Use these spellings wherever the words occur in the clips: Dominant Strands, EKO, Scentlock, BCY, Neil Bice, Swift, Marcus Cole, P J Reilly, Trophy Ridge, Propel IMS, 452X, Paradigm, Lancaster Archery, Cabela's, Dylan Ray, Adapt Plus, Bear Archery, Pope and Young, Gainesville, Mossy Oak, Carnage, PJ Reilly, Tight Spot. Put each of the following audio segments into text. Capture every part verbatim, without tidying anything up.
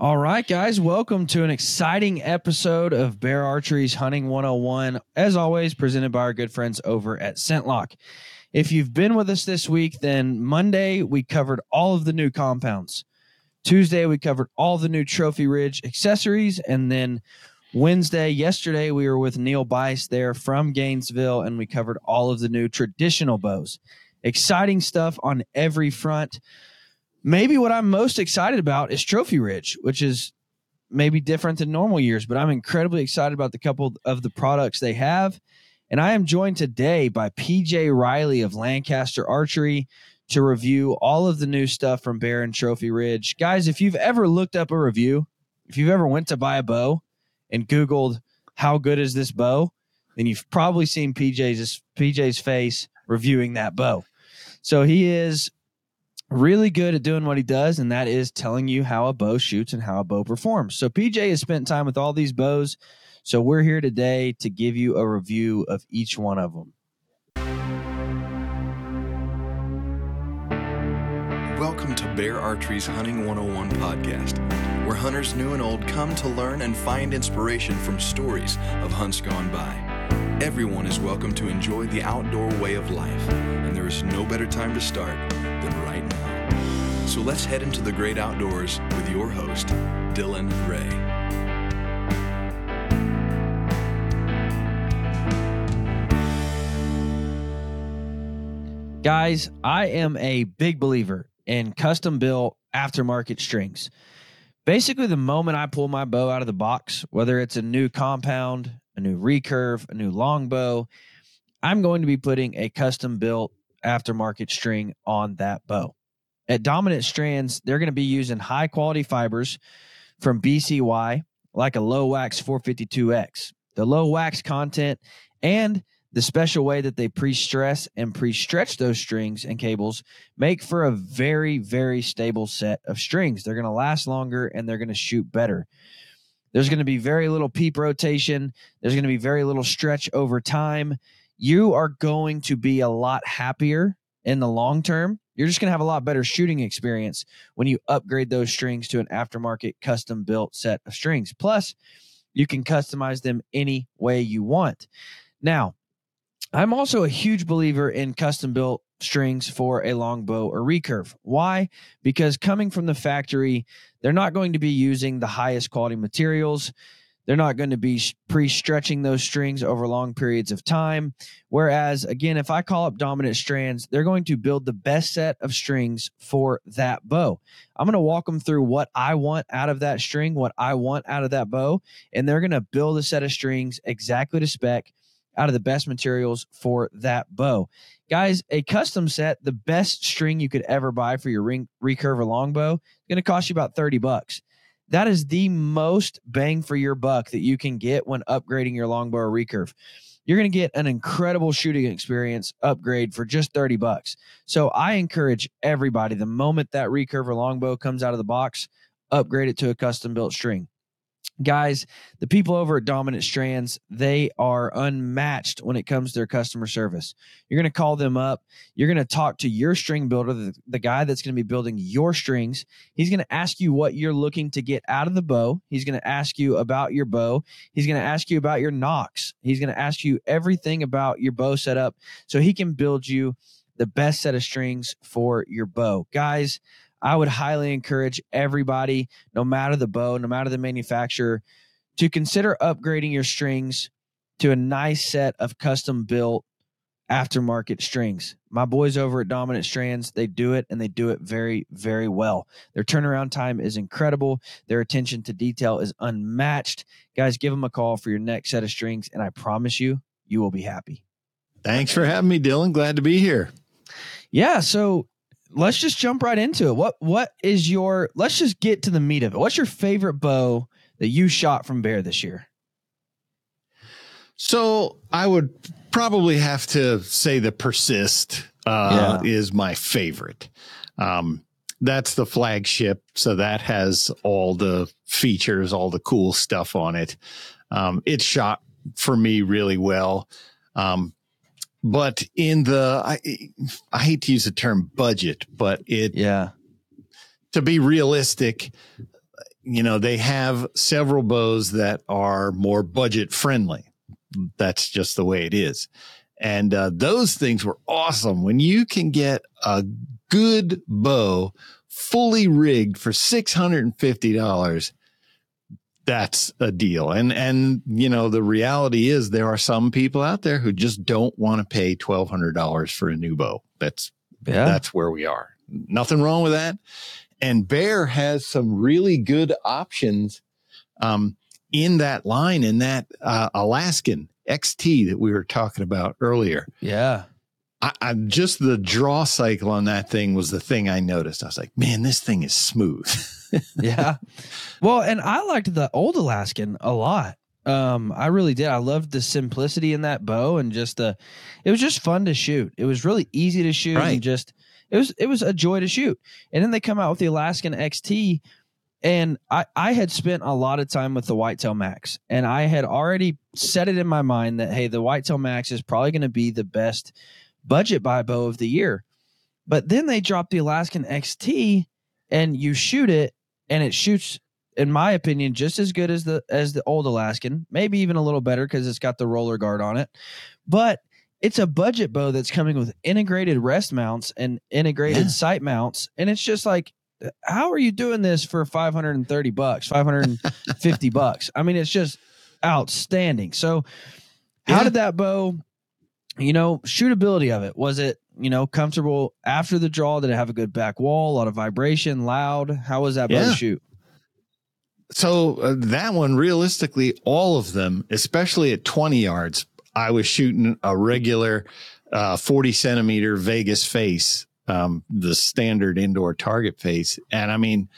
All right, guys, welcome to an exciting episode of Bear Archery's Hunting one oh one, as always, presented by our good friends over at Scentlock. If you've been with us this week, then Monday, we covered all of the new compounds. Tuesday, we covered all the new Trophy Ridge accessories. And then Wednesday, yesterday, we were with Neil Bice there from Gainesville, and we covered all of the new traditional bows. Exciting stuff on every front. Maybe what I'm most excited about is Trophy Ridge, which is maybe different than normal years, but I'm incredibly excited about the couple of the products they have. And I am joined today by P J Reilly of Lancaster Archery to review all of the new stuff from Bear and Trophy Ridge. Guys, if you've ever looked up a review, if you've ever went to buy a bow and Googled how good is this bow, then you've probably seen P J's P J's face reviewing that bow. So he is really good at doing what he does, and that is telling you how a bow shoots and how a bow performs. So P J has spent time with all these bows, so we're here today to give you a review of each one of them. Welcome to Bear Archery's Hunting one oh one podcast, where hunters new and old come to learn and find inspiration from stories of hunts gone by. Everyone is welcome to enjoy the outdoor way of life, and there is no better time to start than right now. So let's head into the great outdoors with your host, Dylan Ray. Guys, I am a big believer in custom-built aftermarket strings. Basically, the moment I pull my bow out of the box, whether it's a new compound, a new recurve, a new longbow, I'm going to be putting a custom-built aftermarket string on that bow. At Dominant Strands, they're going to be using high-quality fibers from B C Y, like a low-wax four fifty-two X. The low-wax content and the special way that they pre-stress and pre-stretch those strings and cables make for a very, very stable set of strings. They're going to last longer, and they're going to shoot better. There's going to be very little peep rotation. There's going to be very little stretch over time. You are going to be a lot happier in the long term. You're just going to have a lot better shooting experience when you upgrade those strings to an aftermarket custom-built set of strings. Plus, you can customize them any way you want. Now, I'm also a huge believer in custom-built strings for a longbow or recurve. Why? Because coming from the factory, they're not going to be using the highest quality materials. They're not going to be pre-stretching those strings over long periods of time. Whereas, again, if I call up Dominant Strands, they're going to build the best set of strings for that bow. I'm going to walk them through what I want out of that string, what I want out of that bow, and they're going to build a set of strings exactly to spec out of the best materials for that bow. Guys, a custom set, the best string you could ever buy for your ring, recurve or longbow, is going to cost you about thirty bucks. That is the most bang for your buck that you can get when upgrading your longbow or recurve. You're going to get an incredible shooting experience upgrade for just thirty bucks. So I encourage everybody, the moment that recurve or longbow comes out of the box, upgrade it to a custom-built string. Guys, the people over at Dominant Strands, they are unmatched when it comes to their customer service. You're going to call them up. You're going to talk to your string builder, the, the guy that's going to be building your strings. He's going to ask you what you're looking to get out of the bow. He's going to ask you about your bow. He's going to ask you about your nocks. He's going to ask you everything about your bow setup so he can build you the best set of strings for your bow. Guys, I would highly encourage everybody, no matter the bow, no matter the manufacturer, to consider upgrading your strings to a nice set of custom-built aftermarket strings. My boys over at Dominant Strands, they do it, and they do it very, very well. Their turnaround time is incredible. Their attention to detail is unmatched. Guys, give them a call for your next set of strings, and I promise you, you will be happy. Thanks for having me, Dylan. Glad to be here. Yeah, so let's just jump right into it. What What is your, let's just get to the meat of it. What's your favorite bow that you shot from Bear this year? So I would probably have to say the Persist uh, yeah. is my favorite. Um, that's the flagship. So that has all the features, all the cool stuff on it. Um, it shot for me really well. Um, but in the, I, I hate to use the term budget, but it, yeah. to be realistic, you know, they have several bows that are more budget friendly. That's just the way it is. And uh, those things were awesome. When you can get a good bow fully rigged for six hundred fifty dollars, that's a deal. And, and, you know, the reality is there are some people out there who just don't want to pay twelve hundred dollars for a new bow. That's, yeah. that's where we are. Nothing wrong with that. And Bear has some really good options um, in that line, in that uh, Alaskan X T that we were talking about earlier. Yeah. I, I just the draw cycle on that thing was the thing I noticed. I was like, man, this thing is smooth. Yeah. Well, and I liked the old Alaskan a lot. Um, I really did. I loved the simplicity in that bow and just the, it was just fun to shoot. It was really easy to shoot right. and just, It was it was a joy to shoot. And then they come out with the Alaskan X T, and I, I had spent a lot of time with the Whitetail Max, and I had already set it in my mind that, hey, the Whitetail Max is probably going to be the best budget buy bow of the year. But then they dropped the Alaskan X T, and you shoot it, and it shoots, in my opinion, just as good as the as the old Alaskan, maybe even a little better because it's got the roller guard on it. But it's a budget bow that's coming with integrated rest mounts and integrated yeah. sight mounts. And it's just like, how are you doing this for five hundred thirty bucks, five hundred fifty bucks? I mean, it's just outstanding. So how yeah. did that bow, you know, shootability of it? Was it, you know, comfortable after the draw? Did it have a good back wall, a lot of vibration, loud? How was that yeah. bow to shoot? So uh, that one, realistically, all of them, especially at twenty yards, I was shooting a regular uh, forty centimeter Vegas face, um, the standard indoor target face. And I mean,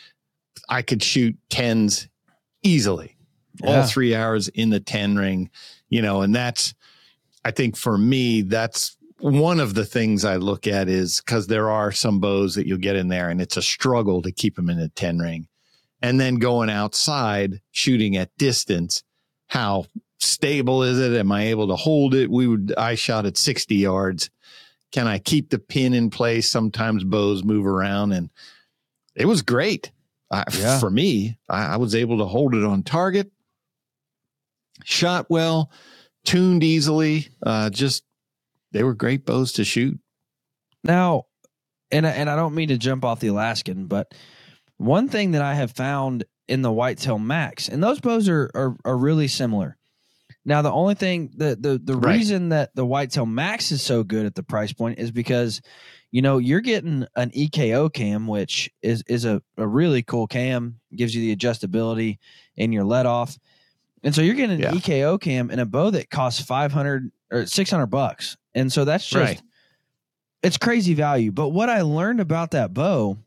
I could shoot tens easily, yeah. all three hours in the ten ring, you know, and that's, I think for me, that's one of the things I look at is because there are some bows that you'll get in there and it's a struggle to keep them in the ten ring. And then going outside, shooting at distance, how stable is it? Am I able to hold it? We would, I shot at sixty yards. Can I keep the pin in place? Sometimes bows move around and it was great. I, yeah. For me, I, I was able to hold it on target, shot well, tuned easily. Uh, just, they were great bows to shoot. Now, and, and I don't mean to jump off the Alaskan, but one thing that I have found in the Whitetail Max, and those bows are, are, are really similar. Now, the only thing, the the, the right. reason that the Whitetail Max is so good at the price point is because, you know, you're getting an E K O cam, which is is a, a really cool cam, gives you the adjustability in your let off. And so you're getting an yeah. E K O cam and a bow that costs five hundred or six hundred bucks. And so that's just, right. it's crazy value. But what I learned about that bow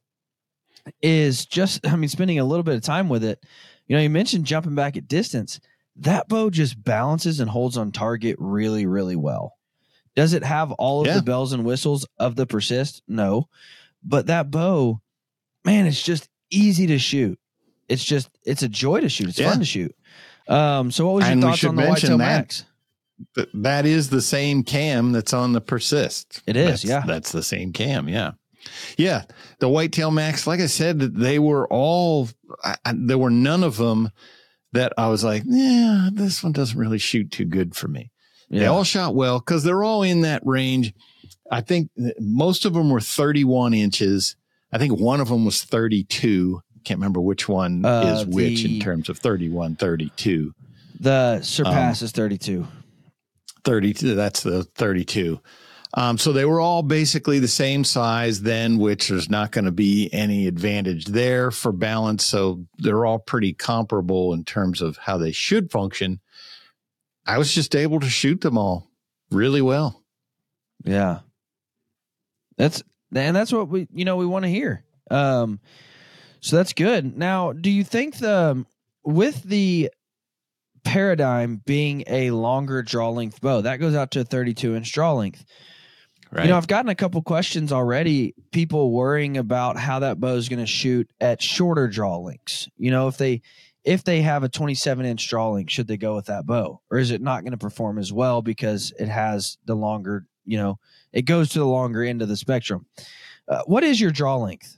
is just, I mean, spending a little bit of time with it. You know, you mentioned jumping back at distance. That bow just balances and holds on target really, really well. Does it have all of yeah. the bells and whistles of the Persist? No. But that bow, man, it's just easy to shoot. It's just, it's a joy to shoot. It's yeah. fun to shoot. Um, so what was your and thoughts on the Whitetail Max? That, that is the same cam that's on the Persist. It is, that's, yeah. That's the same cam, yeah. Yeah, the Whitetail Max, like I said, they were all, I, I, there were none of them that I was like, yeah, this one doesn't really shoot too good for me. Yeah. They all shot well because they're all in that range. I think most of them were thirty-one inches. I think one of them was thirty-two. Can't remember which one uh, is the, which in terms of thirty-one, thirty-two. The Surpass um, is thirty-two. thirty-two, that's the thirty-two. Um, so they were all basically the same size then, which there's not going to be any advantage there for balance. So they're all pretty comparable in terms of how they should function. I was just able to shoot them all really well. Yeah. That's, and that's what we, you know, we want to hear. Um, so that's good. Now, do you think the, with the Paradigm being a longer draw length bow. That goes out to a thirty-two inch draw length. Right. You know, I've gotten a couple questions already, people worrying about how that bow is going to shoot at shorter draw lengths. You know, if they if they have a twenty-seven inch draw length, should they go with that bow? Or is it not going to perform as well because it has the longer, you know, it goes to the longer end of the spectrum. Uh, what is your draw length?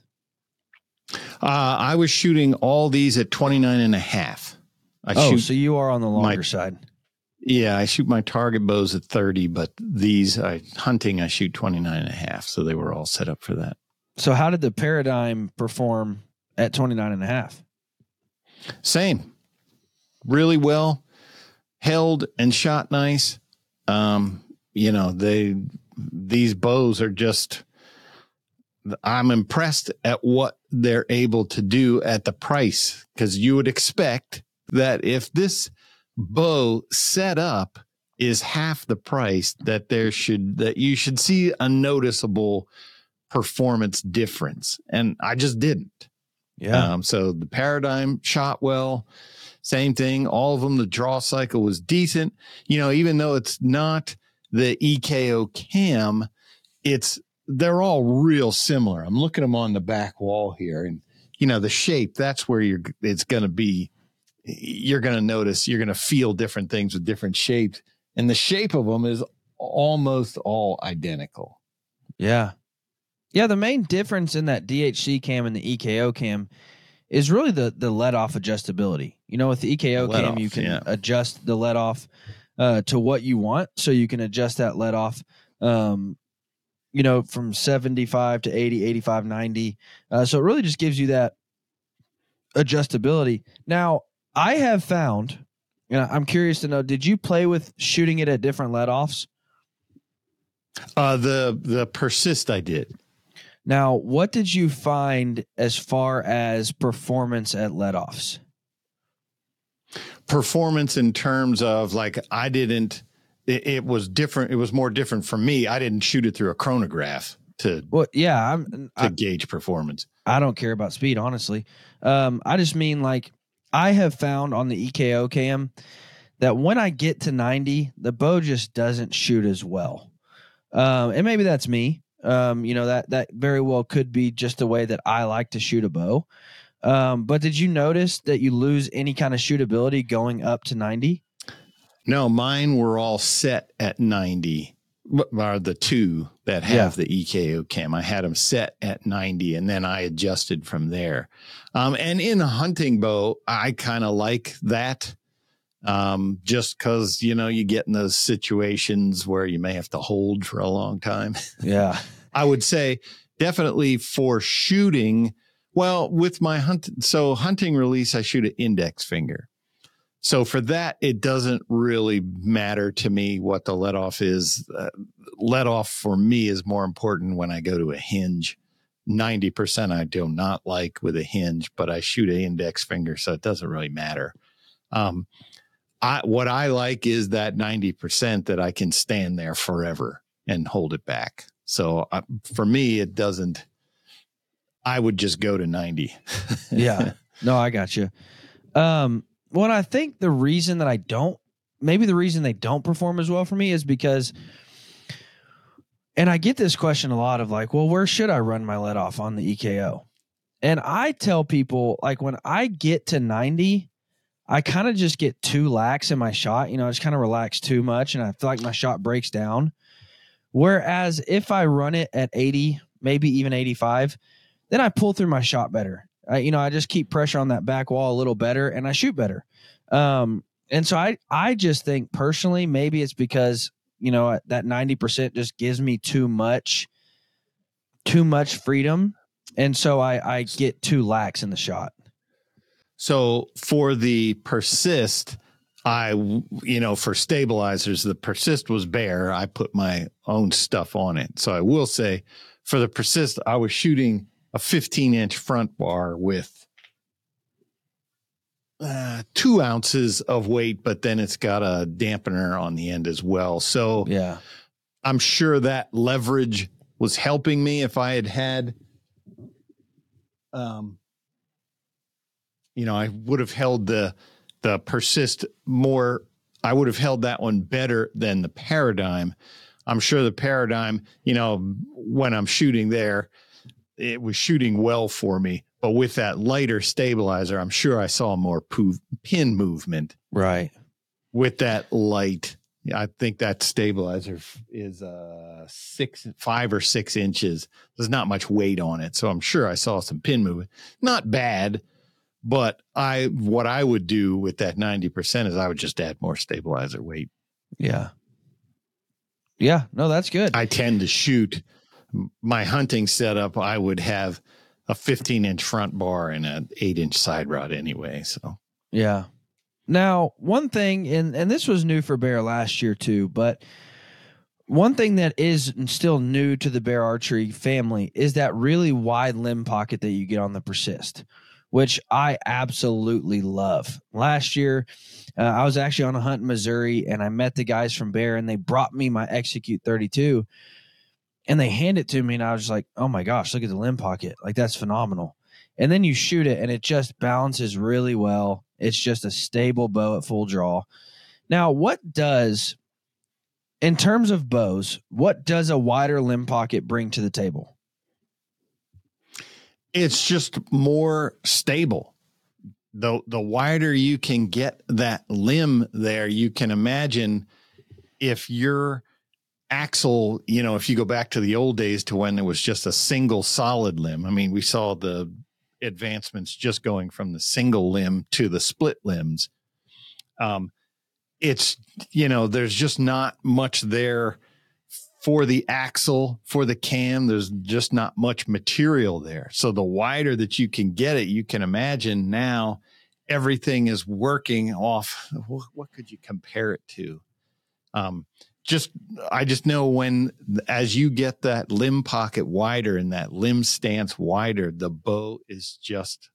Uh, I was shooting all these at twenty-nine and a half. I oh, shoot so you are on the longer my, side. Yeah, I shoot my target bows at thirty, but these I hunting, I shoot twenty-nine and a half. So they were all set up for that. So how did the Paradigm perform at twenty-nine and a half? Same. Really well held and shot nice. Um, you know, they, these bows are just, I'm impressed at what they're able to do at the price, because you would expect that if this bow set up is half the price, that there should, that you should see a noticeable performance difference. And I just didn't. Yeah. Um, so the Paradigm shot well, same thing. All of them, the draw cycle was decent. You know, even though it's not the E K O cam, it's, they're all real similar. I'm looking them on the back wall here, and you know, the shape, that's where you're, it's going to be, you're going to notice, you're going to feel different things with different shapes, and the shape of them is almost all identical. Yeah. Yeah. The main difference in that D H C cam and the E K O cam is really the, the let off adjustability. You know, with the E K O cam, off, you can yeah. adjust the let off uh, to what you want. So you can adjust that let off, um, you know, from seventy-five to eighty, eighty-five, ninety. Uh, so it really just gives you that adjustability. Now, I have found, you know, I'm curious to know, did you play with shooting it at different let-offs? Uh, the, the Persist I did. Now, what did you find as far as performance at let-offs? Performance in terms of, like, I didn't, it was different. It was more different for me. I didn't shoot it through a chronograph to well, yeah, I'm, to I, gauge performance. I don't care about speed, honestly. Um, I just mean, like, I have found on the E K O cam that when I get to ninety, the bow just doesn't shoot as well. Um, and maybe that's me. Um, you know, that, that very well could be just the way that I like to shoot a bow. Um, but did you notice that you lose any kind of shootability going up to ninety? No, mine were all set at ninety, are the two that have yeah. the E K O cam. I had them set at ninety, and then I adjusted from there. Um, and in a hunting bow, I kind of like that um, just because, you know, you get in those situations where you may have to hold for a long time. Yeah. I would say definitely for shooting, well, with my hunt, so hunting release, I shoot an index finger. So for that, it doesn't really matter to me what the let off is. Uh, let off for me is more important when I go to a hinge. ninety percent I do not like with a hinge, but I shoot an index finger, so it doesn't really matter. Um, I, what I like is that ninety percent that I can stand there forever and hold it back. So I, for me, it doesn't. I would just go to ninety. Yeah. No, I got you. Um, Well, I think the reason that I don't, maybe the reason they don't perform as well for me is because, and I get this question a lot of, like, well, where should I run my let off on the E K O? And I tell people, like, when I get to ninety, I kind of just get too lax in my shot. You know, I just kind of relax too much, and I feel like my shot breaks down. Whereas if I run it at eighty, maybe even eighty-five, then I pull through my shot better. I, you know, I just keep pressure on that back wall a little better, and I shoot better. Um, and so I, I just think personally, maybe it's because, you know, that ninety percent just gives me too much, too much freedom. And so I, I get too lax in the shot. So for the Persist, I, you know, for stabilizers, the Persist was bare. I put my own stuff on it. So I will say for the Persist, I was shooting a fifteen inch front bar with uh, two ounces of weight, but then it's got a dampener on the end as well. So yeah, I'm sure that leverage was helping me. If I had had, um, you know, I would have held the, the Persist more. I would have held that one better than the Paradigm. I'm sure the Paradigm, you know, when I'm shooting there, it was shooting well for me. But with that lighter stabilizer, I'm sure I saw more poo- pin movement. Right. With that light, I think that stabilizer is uh, six, five or six inches. There's not much weight on it. So I'm sure I saw some pin movement. Not bad. But I, what I would do with that ninety percent is I would just add more stabilizer weight. Yeah. Yeah. No, that's good. I tend to shoot my hunting setup. I would have a fifteen inch front bar and an eight inch side rod anyway. So, yeah. Now, one thing, and, and this was new for Bear last year too, but one thing that is still new to the Bear Archery family is that really wide limb pocket that you get on the Persist, which I absolutely love. Last year, uh, I was actually on a hunt in Missouri, and I met the guys from Bear, and they brought me my Execute thirty-two, and they hand it to me, and I was just like, oh my gosh, look at the limb pocket. Like, that's phenomenal. And then you shoot it, and it just balances really well. It's just a stable bow at full draw. Now, what does, in terms of bows, what does a wider limb pocket bring to the table? It's just more stable. The the wider you can get that limb there, you can imagine if your axle, you know, if you go back to the old days to when it was just a single solid limb. I mean, we saw the advancements just going from the single limb to the split limbs. Um, it's, you know, there's just not much there for the axle, for the cam. There's just not much material there. So the wider that you can get it, you can imagine now everything is working off. What could you compare it to? Um, just, I just know when, as you get that limb pocket wider and that limb stance wider, the bow is just,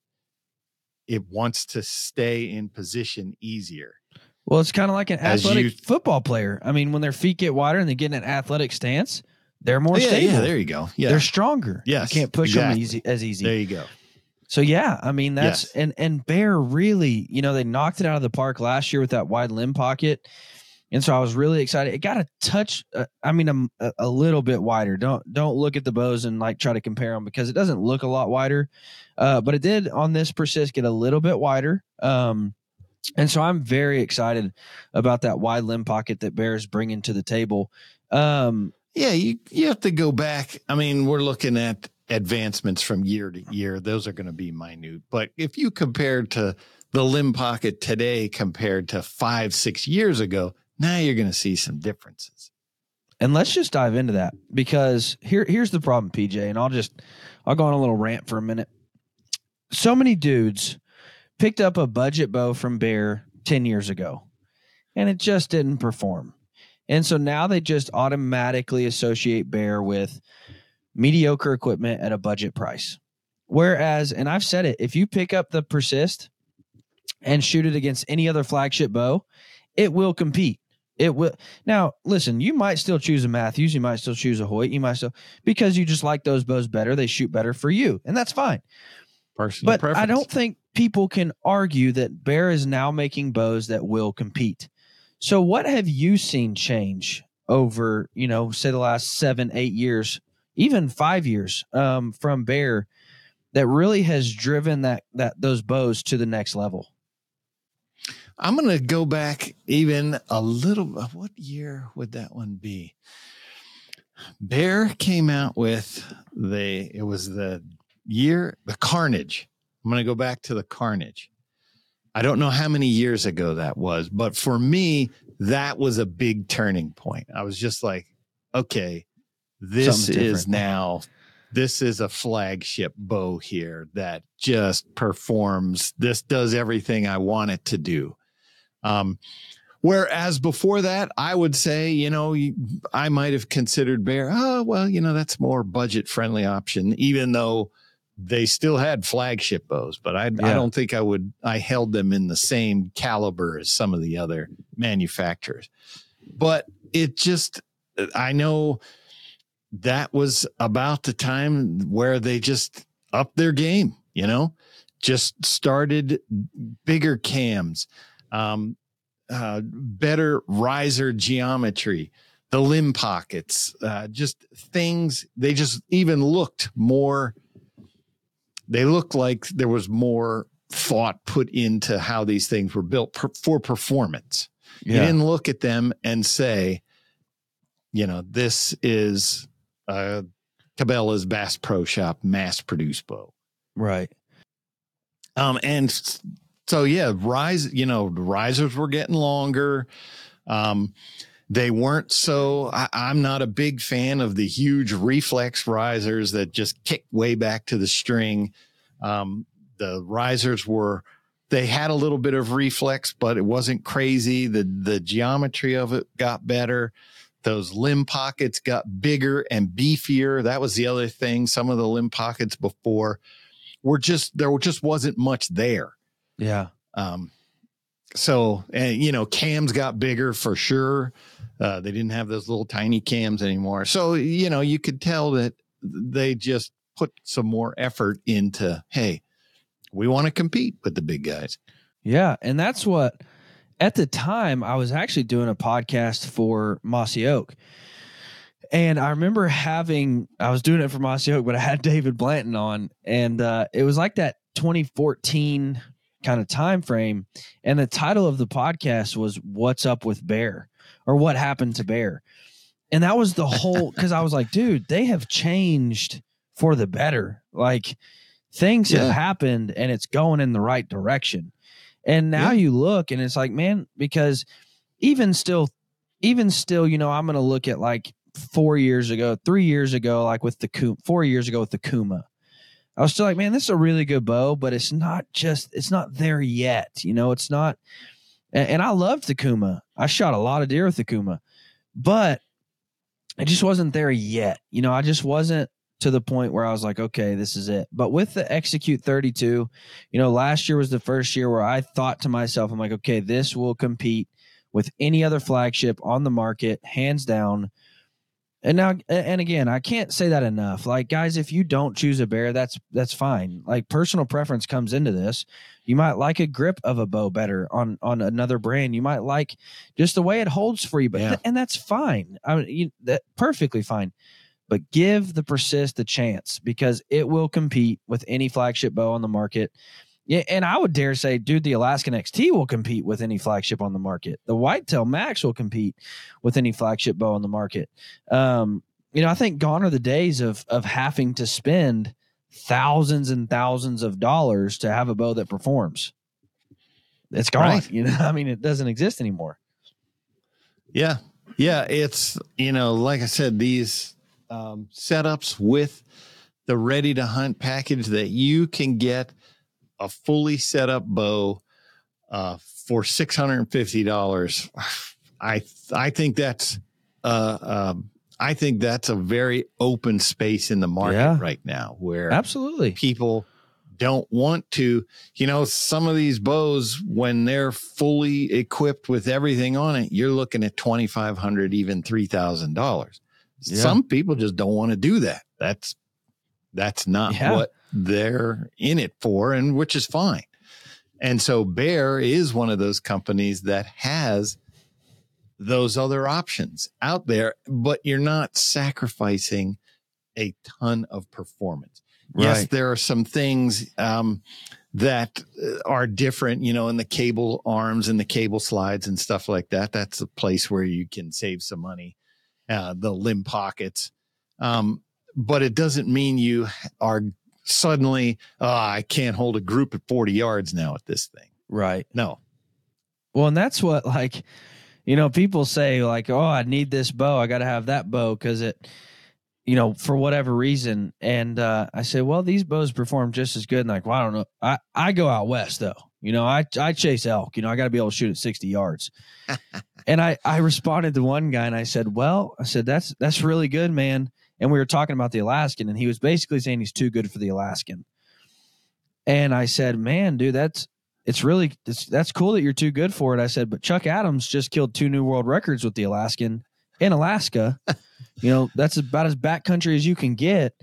it wants to stay in position easier. Well, it's kind of like an athletic you, football player. I mean, when their feet get wider and they get in an athletic stance, they're more yeah, stable. Yeah, there you go. Yeah. They're stronger. Yes, you can't push exactly. them easy, as easy. There you go. So, yeah, I mean, that's yes. – and and Bear really, you know, they knocked it out of the park last year with that wide limb pocket. And so I was really excited. It got a touch uh, – I mean, a, a little bit wider. Don't don't look at the bows and, like, try to compare them because it doesn't look a lot wider. Uh, but it did on this Persist get a little bit wider. Um And so I'm very excited about that wide limb pocket that Bear's bringing to the table. Um, yeah, you, you have to go back. I mean, we're looking at advancements from year to year. Those are going to be minute. But if you compare to the limb pocket today compared to five, six years ago, now you're going to see some differences. And let's just dive into that because here, here's the problem, P J, and I'll just I'll go on a little rant for a minute. So many dudes picked up a budget bow from Bear ten years ago, and it just didn't perform. And so now they just automatically associate Bear with mediocre equipment at a budget price. Whereas, and I've said it, if you pick up the Persist and shoot it against any other flagship bow, it will compete. It will. Now, listen, you might still choose a Matthews. You might still choose a Hoyt. You might still, because you just like those bows better. They shoot better for you. And that's fine. Personal but preference. I don't think people can argue that Bear is now making bows that will compete. So what have you seen change over, you know, say the last seven, eight years, even five years um, from Bear that really has driven that, that those bows to the next level? I'm going to go back even a little. What year would that one be? Bear came out with the, it was the year, the Carnage. I'm going to go back to the Carnage. I don't know how many years ago that was, but for me, that was a big turning point. I was just like, okay, this is now, this is a flagship bow here that just performs. This does everything I want it to do. Um, whereas before that, I would say, you know, I might have considered Bear, oh, well, you know, that's more budget-friendly option, even though they still had flagship bows, but I, yeah. I don't think I would, I held them in the same caliber as some of the other manufacturers, but it just, I know that was about the time where they just upped their game, you know, just started bigger cams, um, uh, better riser geometry, the limb pockets, uh, just things. They just even looked more, they looked like there was more thought put into how these things were built per, for performance. Yeah. You didn't look at them and say, you know, this is uh, Cabela's Bass Pro Shop mass-produced bow. Right. Um, and so, yeah, rise, you know, the risers were getting longer. Um, they weren't so, I, I'm not a big fan of the huge reflex risers that just kick way back to the string. Um, the risers were, they had a little bit of reflex, but it wasn't crazy. The, the geometry of it got better. Those limb pockets got bigger and beefier. That was the other thing. Some of the limb pockets before were just, there just wasn't much there. Yeah. Um, so, and you know, cams got bigger for sure. Uh, they didn't have those little tiny cams anymore. So, you know, you could tell that they just put some more effort into, hey, we want to compete with the big guys. Yeah. And that's what, at the time, I was actually doing a podcast for Mossy Oak. And I remember having, I was doing it for Mossy Oak, but I had David Blanton on. And uh, it was like that twenty fourteen kind of time frame. And the title of the podcast was What's Up with Bear, or What Happened to Bear. And that was the whole, because I was like, dude, they have changed for the better. Like, things yeah. have happened and it's going in the right direction. And now yeah. you look and it's like, man, because even still, even still, you know, I'm going to look at like four years ago, three years ago, like with the Kuma, four years ago with the Kuma, I was still like, man, this is a really good bow, but it's not just, it's not there yet. You know, it's not. And, and I loved the Kuma. I shot a lot of deer with the Kuma, but it just wasn't there yet. You know, I just wasn't to the point where I was like, okay, this is it. But with the Execute thirty-two, you know, last year was the first year where I thought to myself, I'm like, okay, this will compete with any other flagship on the market, hands down. And now, and again, I can't say that enough. Like, guys, if you don't choose a Bear, that's, that's fine. Like, personal preference comes into this. You might like a grip of a bow better on, on another brand. You might like just the way it holds for you, but, yeah. th- and that's fine. I mean, you, that perfectly fine. But give the Persist a chance, because it will compete with any flagship bow on the market. Yeah, and I would dare say, dude, the Alaskan X T will compete with any flagship on the market. The Whitetail Max will compete with any flagship bow on the market. Um, you know, I think gone are the days of of having to spend thousands and thousands of dollars to have a bow that performs. It's gone. Right. You know, I mean, it doesn't exist anymore. Yeah, yeah, it's, you know, like I said, these. Um, setups with the ready to hunt package that you can get a fully set up bow uh, for six hundred fifty dollars. I, I think that's, uh, um, I think that's a very open space in the market yeah. right now, where absolutely people don't want to, you know, some of these bows, when they're fully equipped with everything on it, you're looking at twenty-five hundred dollars, even three thousand dollars. Yeah. Some people just don't want to do that. That's that's not yeah. what they're in it for, and which is fine. And so Bear is one of those companies that has those other options out there, but you're not sacrificing a ton of performance. Right. Yes, there are some things um, that are different, you know, in the cable arms and the cable slides and stuff like that. That's a place where you can save some money. Uh, the limb pockets. Um, but it doesn't mean you are suddenly, oh, I can't hold a group at forty yards now at this thing. Right. No. Well, and that's what, like, you know, people say like, oh, I need this bow. I got to have that bow because it, you know, for whatever reason. And uh, I say, well, these bows perform just as good. And like, well, I don't know. I, I go out west though. You know, I I chase elk. You know, I got to be able to shoot at sixty yards. And I, I responded to one guy and I said, well, I said, that's that's really good, man. And we were talking about the Alaskan, and he was basically saying he's too good for the Alaskan. And I said, man, dude, that's it's really it's, that's cool that you're too good for it. I said, but Chuck Adams just killed two new world records with the Alaskan in Alaska. You know, that's about as backcountry as you can get.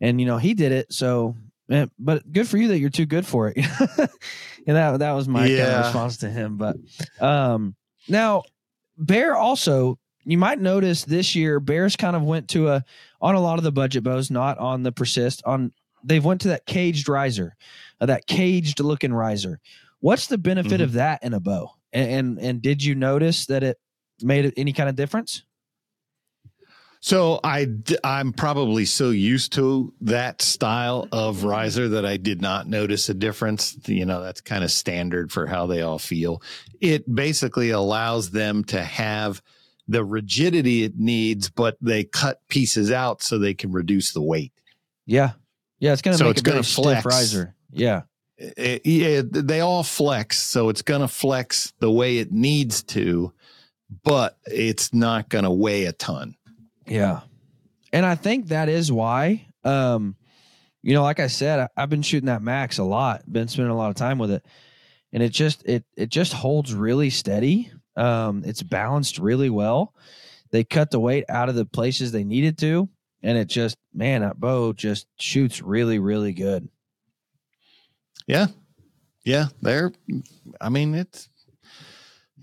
And, you know, he did it. So But good for you that you're too good for it. And that that was my yeah. kind of response to him. But um, now, Bear also, you might notice this year, Bears kind of went to a, on a lot of the budget bows, not on the Persist, on they've went to that caged riser, uh, that caged looking riser. What's the benefit mm-hmm. of that in a bow? And, and and did you notice that it made any kind of difference? So I, I'm probably so used to that style of riser that I did not notice a difference. You know, that's kind of standard for how they all feel. It basically allows them to have the rigidity it needs, but they cut pieces out so they can reduce the weight. Yeah. Yeah. It's going to make a very stiff riser. Yeah. It, it, they all flex. So it's going to flex the way it needs to, but it's not going to weigh a ton. Yeah. And I think that is why, um, you know, like I said, I, I've been shooting that Max a lot, been spending a lot of time with it, and it just, it, it just holds really steady. Um, it's balanced really well. They cut the weight out of the places they needed to. And it just, man, that bow just shoots really, really good. Yeah. Yeah. They're, I mean, it's,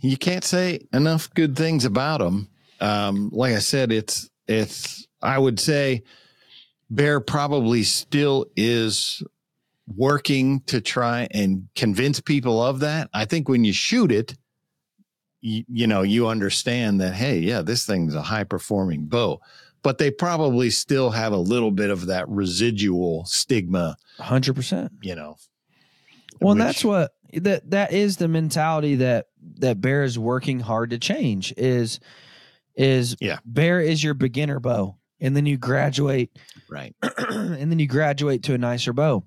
you can't say enough good things about them. Um, like I said, it's, It's, I would say Bear probably still is working to try and convince people of that. I think when you shoot it, you, you know, you understand that, hey, yeah, this thing's a high performing bow, but they probably still have a little bit of that residual stigma. A hundred percent, you know. Well, which, that's what, that, that is the mentality that, that Bear is working hard to change is, is yeah. Bear is your beginner bow, and then you graduate, right? And then you graduate to a nicer bow.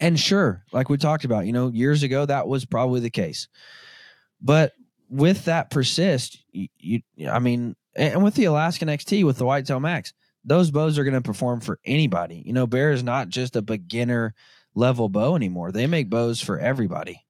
And sure, like we talked about, you know, years ago, that was probably the case. But with that Persist, you, you I mean, and with the Alaskan X T, with the Whitetail Max, those bows are going to perform for anybody. You know, Bear is not just a beginner level bow anymore. They make bows for everybody.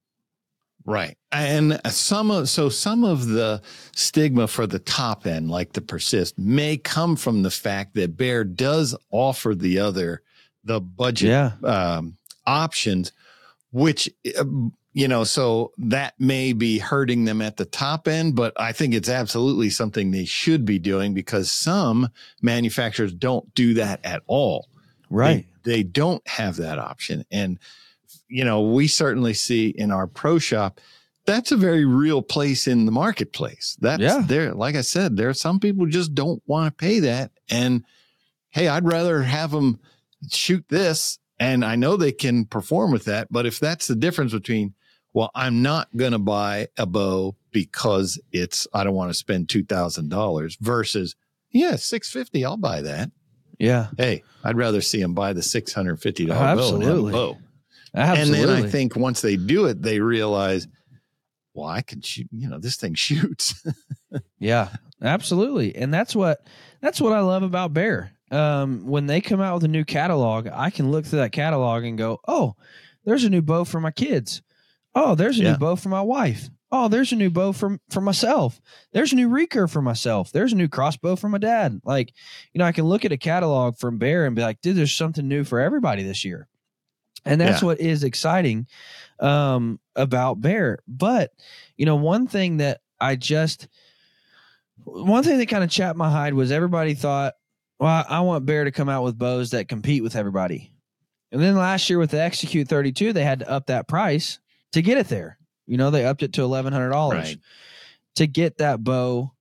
Right. And some of, so some of the stigma for the top end, like the Persist, may come from the fact that Bear does offer the other, the budget yeah. um, options, which, you know, so that may be hurting them at the top end, but I think it's absolutely something they should be doing, because some manufacturers don't do that at all. Right. They, they don't have that option. And, you know, we certainly see in our pro shop, that's a very real place in the marketplace. That's yeah. there. Like I said, there are some people who just don't want to pay that. And hey, I'd rather have them shoot this. And I know they can perform with that. But if that's the difference between, well, I'm not going to buy a bow because it's, I don't want to spend two thousand dollars versus, yeah, six hundred fifty dollars, I'll buy that. Yeah. Hey, I'd rather see them buy the six hundred fifty dollars oh, absolutely. bow than a bow. Absolutely. And then I think once they do it, they realize, well, I can shoot, you know, this thing shoots. Yeah, absolutely. And that's what, that's what I love about Bear. Um, when they come out with a new catalog, I can look through that catalog and go, oh, there's a new bow for my kids. Oh, there's a yeah. new bow for my wife. Oh, there's a new bow for, for myself. There's a new recurve for myself. There's a new crossbow for my dad. Like, you know, I can look at a catalog from Bear and be like, dude, there's something new for everybody this year. And that's yeah. what is exciting um, about Bear. But, you know, one thing that I just, one thing that kind of chapped my hide was everybody thought, well, I want Bear to come out with bows that compete with everybody. And then last year with the Execute thirty-two, they had to up that price to get it there. You know, they upped it to eleven hundred dollars right. to get that bow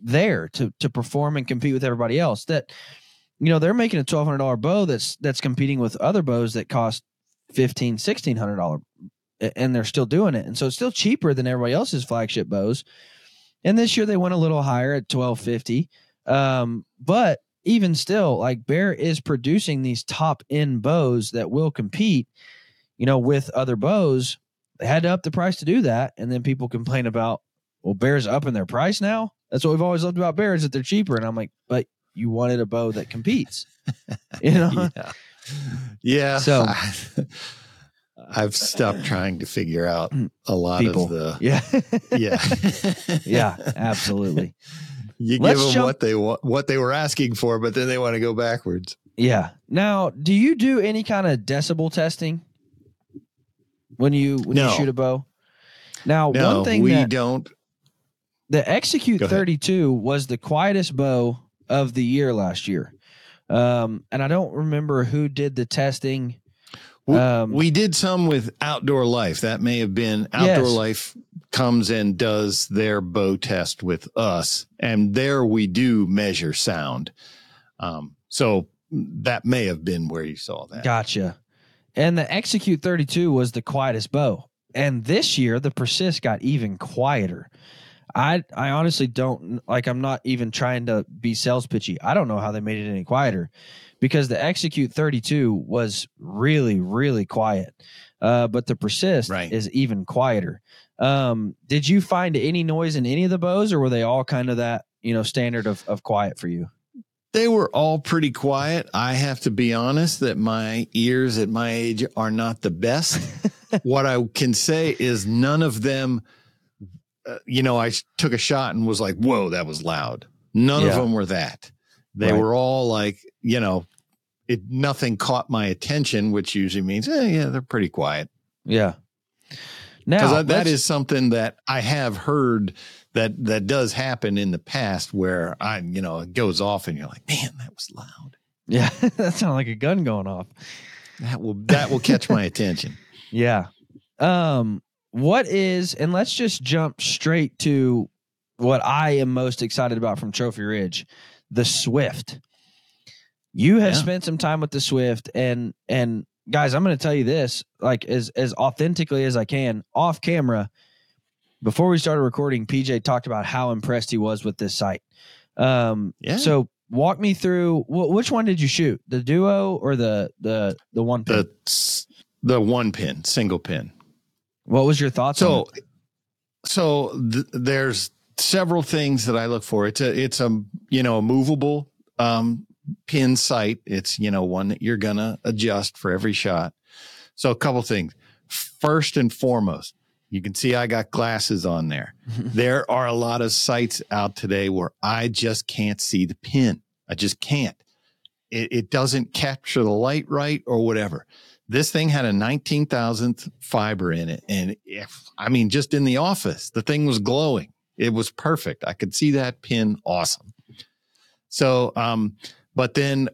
there to, to perform and compete with everybody else. That, you know, they're making a twelve hundred dollars bow that's, that's competing with other bows that cost fifteen, sixteen hundred dollars, and they're still doing it, and so it's still cheaper than everybody else's flagship bows. And this year they went a little higher at twelve fifty, um, but even still, like Bear is producing these top end bows that will compete, you know, with other bows. They had to up the price to do that, and then people complain about, well, Bear's upping their price now. That's what we've always loved about Bear, is that they're cheaper, and I'm like, but you wanted a bow that competes, you know. Yeah. Yeah. So I, I've stopped trying to figure out a lot people. of the, yeah, yeah, yeah, absolutely. You Let's give them jump. what they want, what they were asking for, but then they want to go backwards. Yeah. Now, do you do any kind of decibel testing when you when no. you shoot a bow? Now, no, one thing we that, don't. The Execute thirty-two was the quietest bow of the year last year, um, and I don't remember who did the testing. Um, we did some with Outdoor Life. That may have been Outdoor yes. Life comes and does their bow test with us, and there we do measure sound. Um, so that may have been where you saw that. Gotcha. And the Execute thirty-two was the quietest bow, and this year the Persist got even quieter. I I honestly don't, like, I'm not even trying to be sales pitchy. I don't know how they made it any quieter, because the Execute thirty-two was really, really quiet. Uh, but the Persist right. is even quieter. Um, did you find any noise in any of the bows, or were they all kind of that, you know, standard of, of quiet for you? They were all pretty quiet. I have to be honest that my ears at my age are not the best. What I can say is none of them, Uh, you know, I took a shot and was like, whoa, that was loud. None yeah. of them were that. They right. were all like, you know, it. Nothing caught my attention, which usually means, eh, yeah, they're pretty quiet. Yeah. Now, I, that is something that I have heard that that does happen in the past, where I, you know, it goes off and you're like, man, that was loud. Yeah, that sounded like a gun going off. That will that will catch my attention. Yeah. Um. What is, and let's just jump straight to what I am most excited about from Trophy Ridge, the Swift. You have yeah. spent some time with the Swift, and and guys, I'm going to tell you this, like as as authentically as I can, off camera. Before we started recording, P J talked about how impressed he was with this sight. Um, yeah. So walk me through wh- which one did you shoot, the duo or the the the one pin? The, the one pin, single pin. What was your thoughts so, on it? So th- there's several things that I look for. It's a, it's a, you know, a movable um, pin sight. It's, you know, one that you're going to adjust for every shot. So a couple things. First and foremost, you can see I got glasses on there. There are a lot of sights out today where I just can't see the pin. I just can't. It, it doesn't capture the light right or whatever. This thing had a nineteen thousandth fiber in it. And if, I mean, just in the office, the thing was glowing. It was perfect. I could see that pin. Awesome. So, um, but then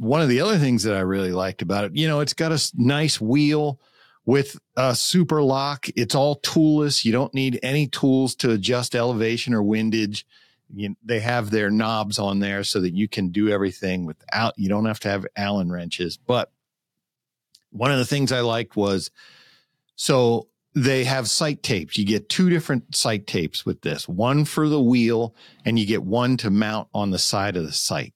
one of the other things that I really liked about it, you know, it's got a nice wheel with a super lock. It's all toolless. You don't need any tools to adjust elevation or windage. You, they have their knobs on there so that you can do everything without, you don't have to have Allen wrenches, but one of the things I liked was, so they have sight tapes. You get two different sight tapes with this, one for the wheel, and you get one to mount on the side of the sight.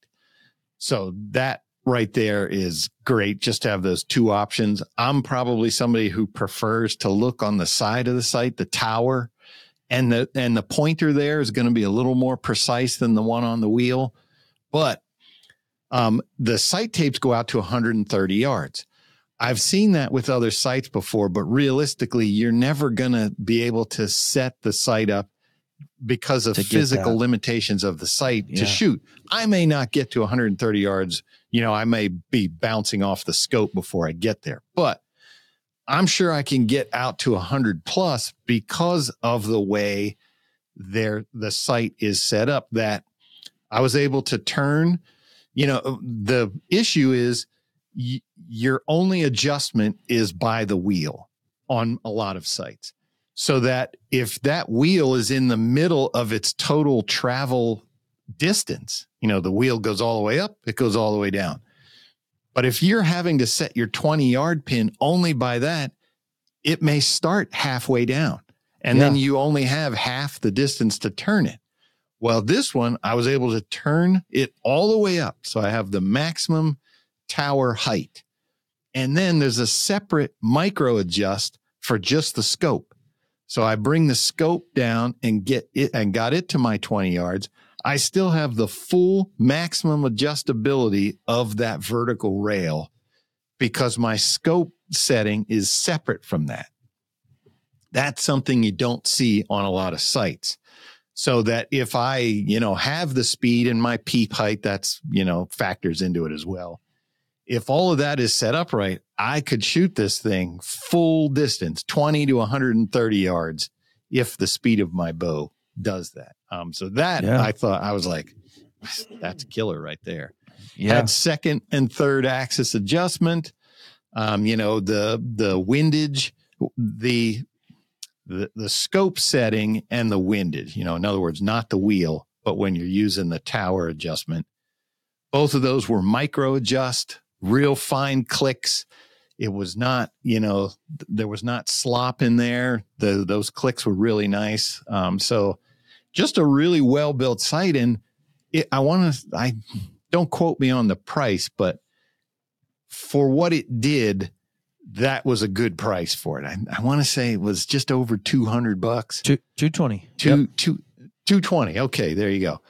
So that right there is great, just to have those two options. I'm probably somebody who prefers to look on the side of the sight, the tower, and the and the pointer there is going to be a little more precise than the one on the wheel. But um, the sight tapes go out to one hundred thirty yards. I've seen that with other sites before, but realistically, you're never going to be able to set the site up because of physical limitations of the site yeah. to shoot. I may not get to one hundred thirty yards. You know, I may be bouncing off the scope before I get there, but I'm sure I can get out to one hundred plus because of the way there the site is set up, that I was able to turn. You know, the issue is, Y- your only adjustment is by the wheel on a lot of sites, so that if that wheel is in the middle of its total travel distance, you know, the wheel goes all the way up, it goes all the way down. But if you're having to set your twenty yard pin only by that, it may start halfway down, and yeah. then you only have half the distance to turn it. Well, this one, I was able to turn it all the way up. So I have the maximum tower height, and then there's a separate micro adjust for just the scope. So I bring the scope down and get it and got it to my twenty yards. I still have the full maximum adjustability of that vertical rail because my scope setting is separate from that. That's something you don't see on a lot of sites. So that if I, you know, have the speed and my peep height, that's, you know, factors into it as well. if all of that is set up right, I could shoot this thing full distance, twenty to one hundred thirty yards, if the speed of my bow does that. Um, so that yeah. I thought, I was like, that's a killer right there. Yeah. Had second and third axis adjustment. Um, you know, the, the windage, the, the, the scope setting and the windage, you know, in other words, not the wheel, but when you're using the tower adjustment, both of those were micro adjust, real fine clicks. It was not, you know, there was not slop in there. The, those clicks were really nice. Um, so just a really well-built site. And it, I want to, I don't quote me on the price, but for what it did, that was a good price for it. I, I want to say it was just over two hundred bucks. Two, two twenty. Two, yep. two, two twenty. Okay. There you go.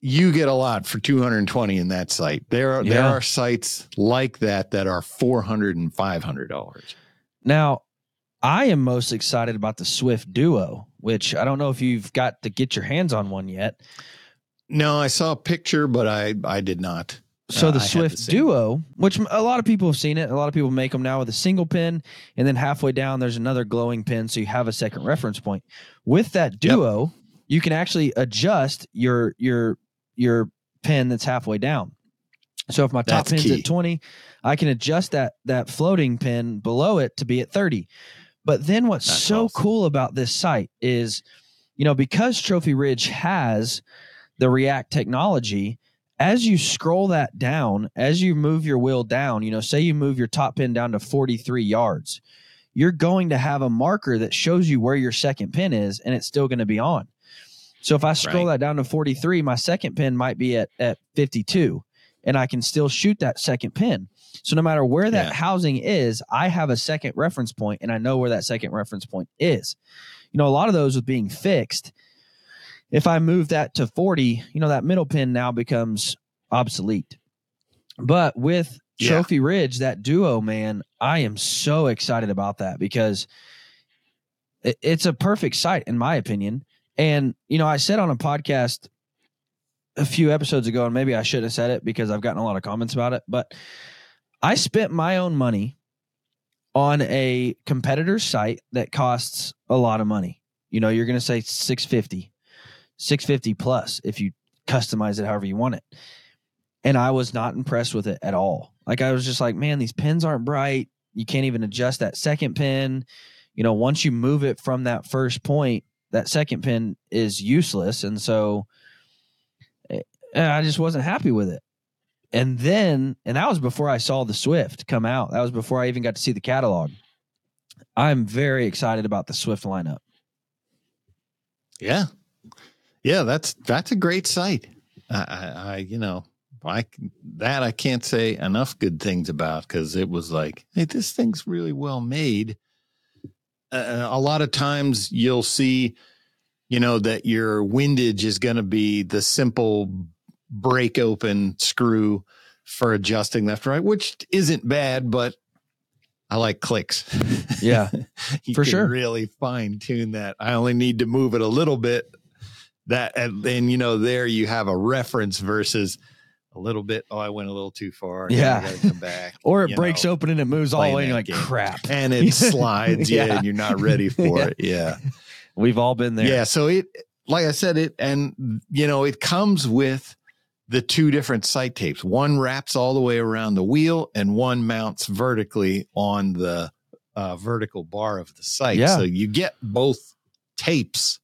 You get a lot for two hundred twenty in that site. There are, yeah. there are sites like that that are four hundred and five hundred dollars. Now I am most excited about the Swift Duo, which I don't know if you've got to get your hands on one yet. No, I saw a picture, but I, I did not. So the uh, Swift Duo, which a lot of people have seen it. A lot of people make them now with a single pin, and then halfway down, there's another glowing pin, so you have a second reference point. With that Duo, yep. you can actually adjust your your your pin that's halfway down. So if my top that's pin's key. At twenty, I can adjust that that floating pin below it to be at thirty. But then what's that's so awesome. Cool about this site is, you know, because Trophy Ridge has the React technology, as you scroll that down, as you move your wheel down, you know, say you move your top pin down to forty-three yards, you're going to have a marker that shows you where your second pin is, and it's still going to be on. So if I scroll right. that down to forty-three, my second pin might be at, at fifty-two, and I can still shoot that second pin. So no matter where that yeah. housing is, I have a second reference point, and I know where that second reference point is. You know, a lot of those with being fixed, if I move that to forty, you know, that middle pin now becomes obsolete. But with yeah. Trophy Ridge, that Duo, man, I am so excited about that because it, it's a perfect site, in my opinion. And, you know, I said on a podcast a few episodes ago, and maybe I should have said it because I've gotten a lot of comments about it, but I spent my own money on a competitor's site that costs a lot of money. You know, you're going to say six hundred fifty dollars. six hundred fifty dollars plus if you customize it however you want it. And I was not impressed with it at all. Like, I was just like, man, these pins aren't bright. You can't even adjust that second pin. You know, once you move it from that first point, that second pin is useless. And so I just wasn't happy with it. And then, and that was before I saw the Swift come out. That was before I even got to see the catalog. I'm very excited about the Swift lineup. Yeah. Yeah, that's that's a great site. I, I, I you know, I, that I can't say enough good things about because it was like, hey, this thing's really well made. Uh, a lot of times you'll see, you know, that your windage is going to be the simple break open screw for adjusting left right, which isn't bad, but I like clicks. Yeah, you for can sure. Really fine tune that. I only need to move it a little bit. That and then, you know, there you have a reference versus a little bit. Oh, I went a little too far. Yeah. I gotta come back. Or it breaks know, open and it moves all the way and you're like, game. Crap. And it slides. yeah. yeah. And you're not ready for yeah. it. Yeah. We've all been there. Yeah. So it, like I said, it, and, you know, it comes with the two different sight tapes. One wraps all the way around the wheel and one mounts vertically on the uh, vertical bar of the sight. Yeah. So you get both tapes.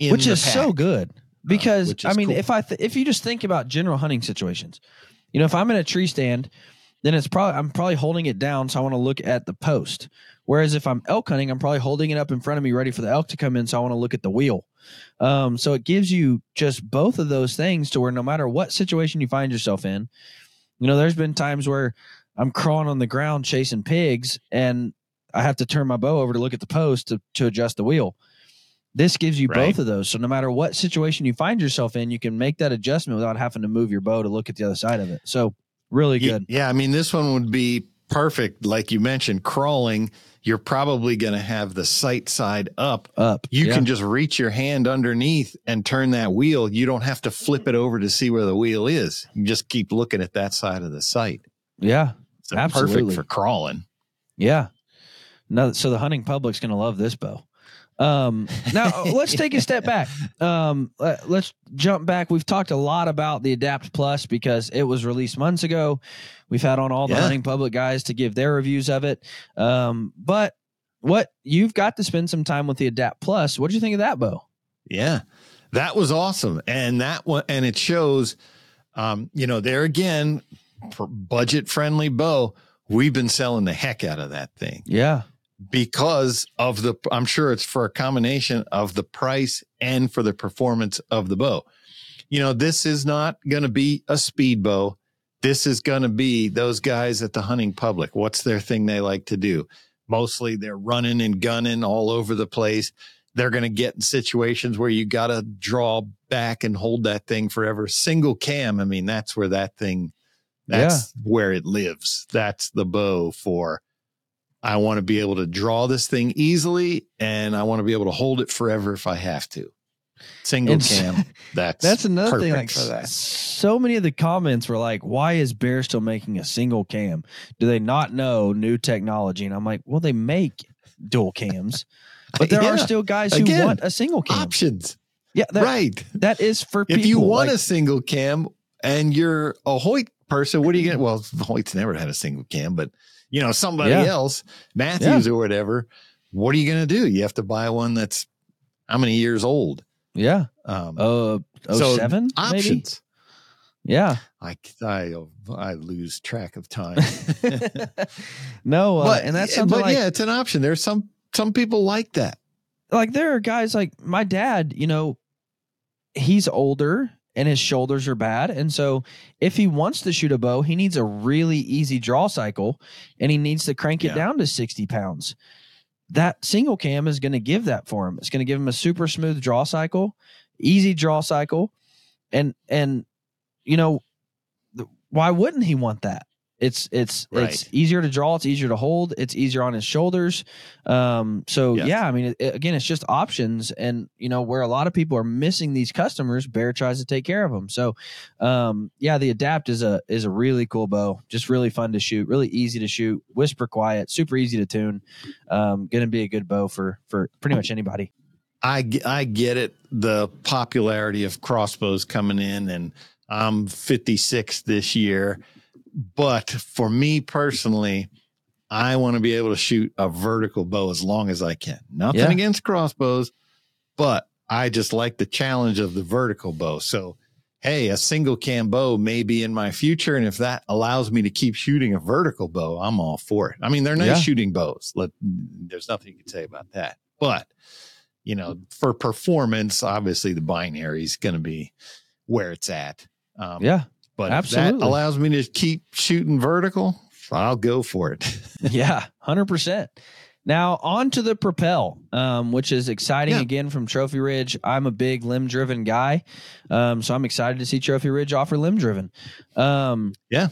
Which is pack. So good because, uh, I mean, cool. if I th- if you just think about general hunting situations, you know, if I'm in a tree stand, then it's probably I'm probably holding it down. So I want to look at the post. Whereas if I'm elk hunting, I'm probably holding it up in front of me ready for the elk to come in. So I want to look at the wheel. Um, so it gives you just both of those things to where no matter what situation you find yourself in, you know, there's been times where I'm crawling on the ground chasing pigs and I have to turn my bow over to look at the post to, to adjust the wheel. This gives you right. both of those. So no matter what situation you find yourself in, you can make that adjustment without having to move your bow to look at the other side of it. So really good. Yeah, yeah, I mean, this one would be perfect. Like you mentioned, crawling, you're probably going to have the sight side up. Up. You yeah. can just reach your hand underneath and turn that wheel. You don't have to flip it over to see where the wheel is. You just keep looking at that side of the sight. Yeah. So absolutely. Perfect for crawling. Yeah. No, so the hunting public's going to love this bow. Um, now let's take a step back. Um, let, let's jump back. We've talked a lot about the Adapt Plus because it was released months ago. We've had on all the yeah. hunting public guys to give their reviews of it. Um, but what you've got to spend some time with the Adapt Plus. What do you think of that bow? Yeah, that was awesome. And that one, and it shows, um, you know, there again, budget friendly bow. We've been selling the heck out of that thing. Yeah. Because of the, I'm sure it's for a combination of the price and for the performance of the bow. You know, this is not going to be a speed bow. This is going to be those guys at the hunting public. What's their thing they like to do? Mostly they're running and gunning all over the place. They're going to get in situations where you got to draw back and hold that thing forever. Single cam. I mean, that's where that thing, that's yeah. where it lives. That's the bow for. I want to be able to draw this thing easily, and I want to be able to hold it forever if I have to. Single and cam. That's that's another perfect. Thing like for that. So many of the comments were like, why is Bear still making a single cam? Do they not know new technology? And I'm like, well, they make dual cams, but there yeah. are still guys who Again, want a single cam. Options. Yeah, that, right. That is for people. If you want like, a single cam and you're a Hoyt person, what are you going to? Well, Hoyt's never had a single cam, but you know, somebody yeah. else, Matthews yeah. or whatever, what are you going to do? You have to buy one that's how many years old? Yeah. Um, uh, so oh seven options. Maybe? Yeah. I, I, I lose track of time. no. Uh, but, and that's something but like, yeah, it's an option. There's some, some people like that. Like there are guys like my dad, you know, he's older and his shoulders are bad. And so if he wants to shoot a bow, he needs a really easy draw cycle and he needs to crank it yeah. down to sixty pounds. That single cam is going to give that for him. It's going to give him a super smooth draw cycle, easy draw cycle. And, and, you know, why wouldn't he want that? It's, it's, right. it's easier to draw. It's easier to hold. It's easier on his shoulders. Um, so yes. yeah, I mean, it, again, it's just options and you know, where a lot of people are missing these customers, Bear tries to take care of them. So, um, yeah, the Adapt is a, is a really cool bow. Just really fun to shoot, really easy to shoot, whisper quiet, super easy to tune. Um, going to be a good bow for, for pretty much anybody. I, I get it. The popularity of crossbows coming in and I'm fifty-six this year. But for me personally, I want to be able to shoot a vertical bow as long as I can. Nothing yeah. against crossbows, but I just like the challenge of the vertical bow. So, hey, a single cam bow may be in my future. And if that allows me to keep shooting a vertical bow, I'm all for it. I mean, they're nice yeah. shooting bows. Let, there's nothing you can say about that. But, you know, for performance, obviously the binary is going to be where it's at. Um, yeah. But Absolutely. If that allows me to keep shooting vertical, I'll go for it. yeah, one hundred percent. Now, on to the Propel, um, which is exciting yeah. again from Trophy Ridge. I'm a big limb-driven guy, um, so I'm excited to see Trophy Ridge offer limb-driven. Um, yeah.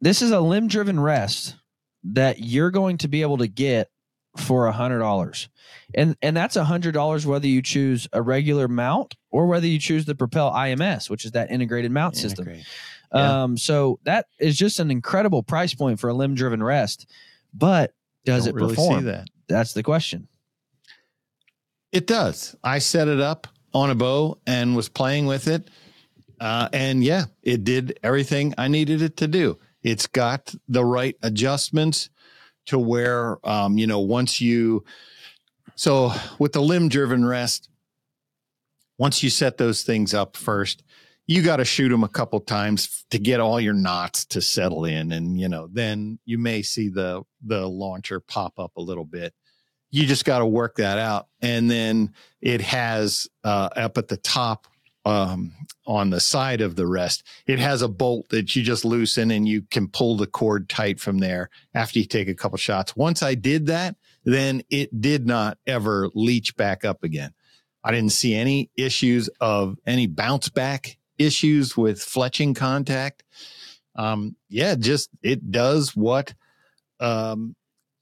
This is a limb-driven rest that you're going to be able to get for one hundred dollars. And and that's one hundred dollars whether you choose a regular mount or whether you choose the Propel I M S, which is that integrated mount system. Integrate. Yeah. Um, so that is just an incredible price point for a limb driven rest, but does it really perform? See that. That's the question. It does. I set it up on a bow and was playing with it. Uh, and yeah, it did everything I needed it to do. It's got the right adjustments to where, um, you know, once you, so with the limb driven rest, once you set those things up first, you got to shoot them a couple times to get all your knots to settle in. And, you know, then you may see the, the launcher pop up a little bit. You just got to work that out. And then it has uh, up at the top um, on the side of the rest, it has a bolt that you just loosen and you can pull the cord tight from there after you take a couple shots. Once I did that, then it did not ever leach back up again. I didn't see any issues of any bounce back issues with fletching contact. Um, yeah, just it does what um,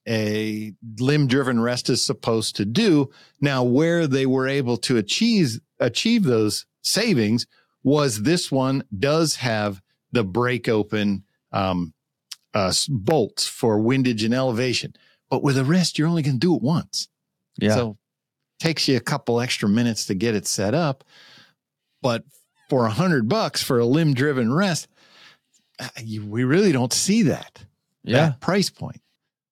a limb-driven rest is supposed to do. Now, where they were able to achieve achieve those savings was this one does have the break open um, uh, bolts for windage and elevation. But with a wrist, you're only going to do it once. Yeah. So it takes you a couple extra minutes to get it set up. But for a hundred bucks for a limb driven wrist, you, we really don't see that, yeah. that price point.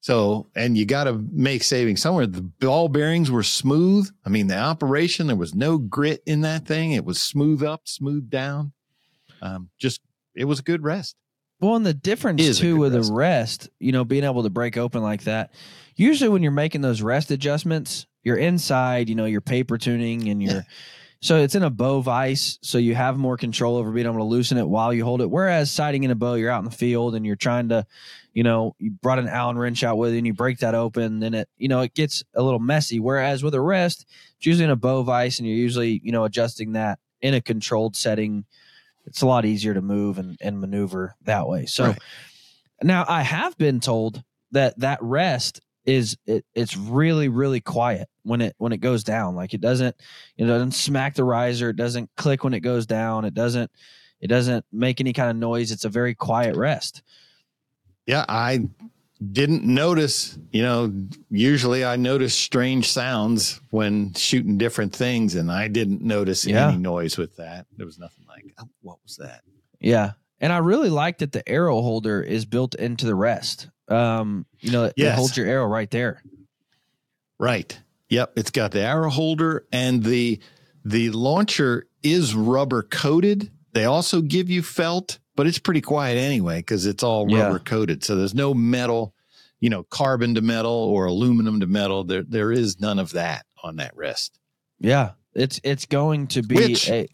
So, and you got to make savings somewhere. The ball bearings were smooth. I mean, the operation, there was no grit in that thing. It was smooth up, smooth down. Um, just, it was a good rest. Well, and the difference too with a rest, you know, being able to break open like that, usually when you're making those rest adjustments, you're inside, you know, your paper tuning and your, yeah. so it's in a bow vise. So you have more control over being able to loosen it while you hold it. Whereas sighting in a bow, you're out in the field and you're trying to, you know, you brought an Allen wrench out with you and you break that open, then it, you know, it gets a little messy. Whereas with a rest, it's usually in a bow vise and you're usually, you know, adjusting that in a controlled setting. It's a lot easier to move and, and maneuver that way. So right. Now I have been told that that rest is it, it's really, really quiet when it, when it goes down. Like it doesn't, it doesn't smack the riser. It doesn't click when it goes down. It doesn't, it doesn't make any kind of noise. It's a very quiet rest. Yeah. I didn't notice, you know, usually I notice strange sounds when shooting different things, and I didn't notice yeah. any noise with that. There was nothing like, oh, what was that? Yeah. And I really like that the arrow holder is built into the rest. Um, you know, it, yes. it holds your arrow right there. Right. Yep. It's got the arrow holder, and the, the launcher is rubber coated. They also give you felt, but it's pretty quiet anyway, 'cause it's all yeah. rubber coated. So there's no metal, you know, carbon to metal or aluminum to metal. There, there is none of that on that rest. Yeah. It's, it's going to be Which, a,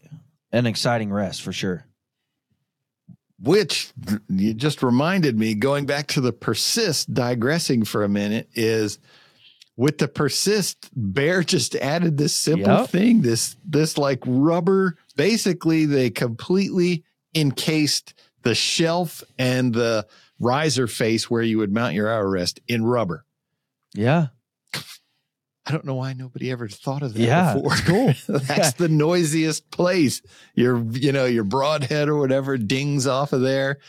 an exciting rest for sure. Which you just reminded me, going back to the Persist, digressing for a minute, is with the Persist, Bear just added this simple yep. thing, this, this like rubber, basically they completely encased the shelf and the riser face where you would mount your arrow rest in rubber. Yeah. I don't know why nobody ever thought of that yeah, before. It's cool. That's the noisiest place. Your, you know, your broadhead or whatever dings off of there.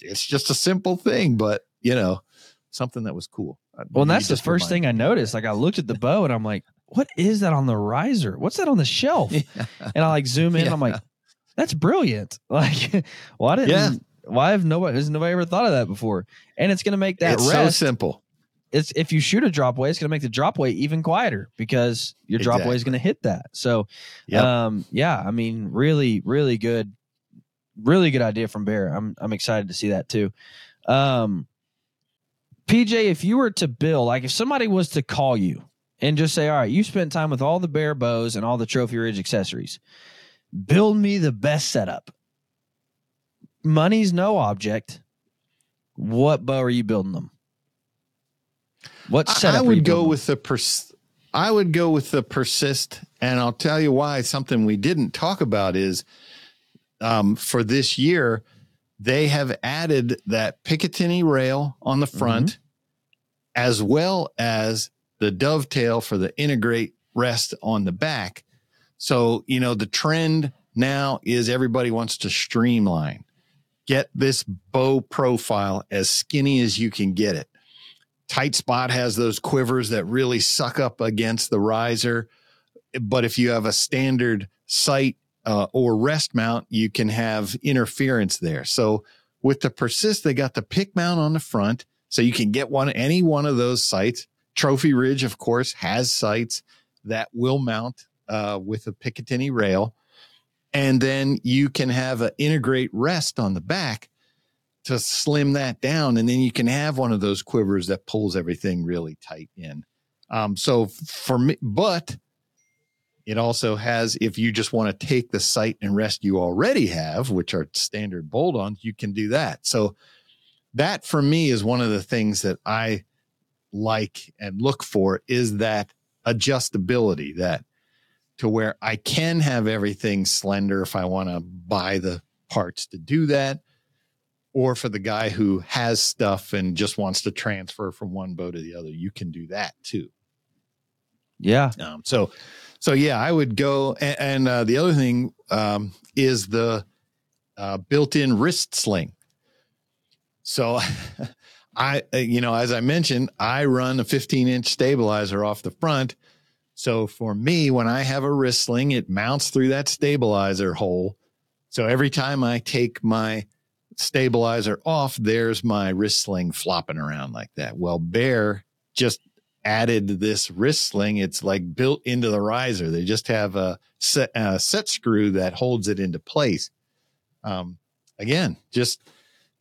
It's just a simple thing, but you know, something that was cool. Well, and that's the first thing I noticed. Like I looked at the bow and I'm like, what is that on the riser? What's that on the shelf? Yeah. And I like zoom in. Yeah. And I'm like, that's brilliant. Like, why didn't, yeah. why have nobody, has nobody ever thought of that before? And it's going to make that it's rest. So simple. It's if you shoot a drop weight, it's going to make the drop weight even quieter because your drop exactly. weight is going to hit that. So, yep. um, yeah, I mean, really, really good, really good idea from Bear. I'm I'm excited to see that too. Um, P J, if you were to build, like if somebody was to call you and just say, all right, you spent time with all the Bear bows and all the Trophy Ridge accessories, build me the best setup. Money's no object. What bow are you building them? What setup? I would go with the pers- I would go with the Persist, and I'll tell you why. Something we didn't talk about is um, for this year they have added that Picatinny rail on the front, mm-hmm. as well as the dovetail for the integrate rest on the back. So you know the trend now is everybody wants to streamline, get this bow profile as skinny as you can get it. Tight Spot has those quivers that really suck up against the riser. But if you have a standard sight uh, or rest mount, you can have interference there. So with the Persist, they got the pick mount on the front, so you can get one, any one of those sights. Trophy Ridge, of course, has sights that will mount uh, with a Picatinny rail. And then you can have an integrate rest on the back to slim that down, and then you can have one of those quivers that pulls everything really tight in. Um, so for me, but it also has, if you just want to take the sight and rest you already have, which are standard bolt-ons, you can do that. So that for me is one of the things that I like and look for, is that adjustability, that to where I can have everything slender if I want to buy the parts to do that. Or for the guy who has stuff and just wants to transfer from one bow to the other, you can do that too. Yeah. Um, so, so yeah, I would go. And, and uh, the other thing um, is the uh, built-in wrist sling. So I, you know, as I mentioned, I run a fifteen inch stabilizer off the front. So for me, when I have a wrist sling, it mounts through that stabilizer hole. So every time I take my stabilizer off, there's my wrist sling flopping around like that. Well, Bear just added this wrist sling. It's like built into the riser. They just have a set, a set screw that holds it into place. Um, again, just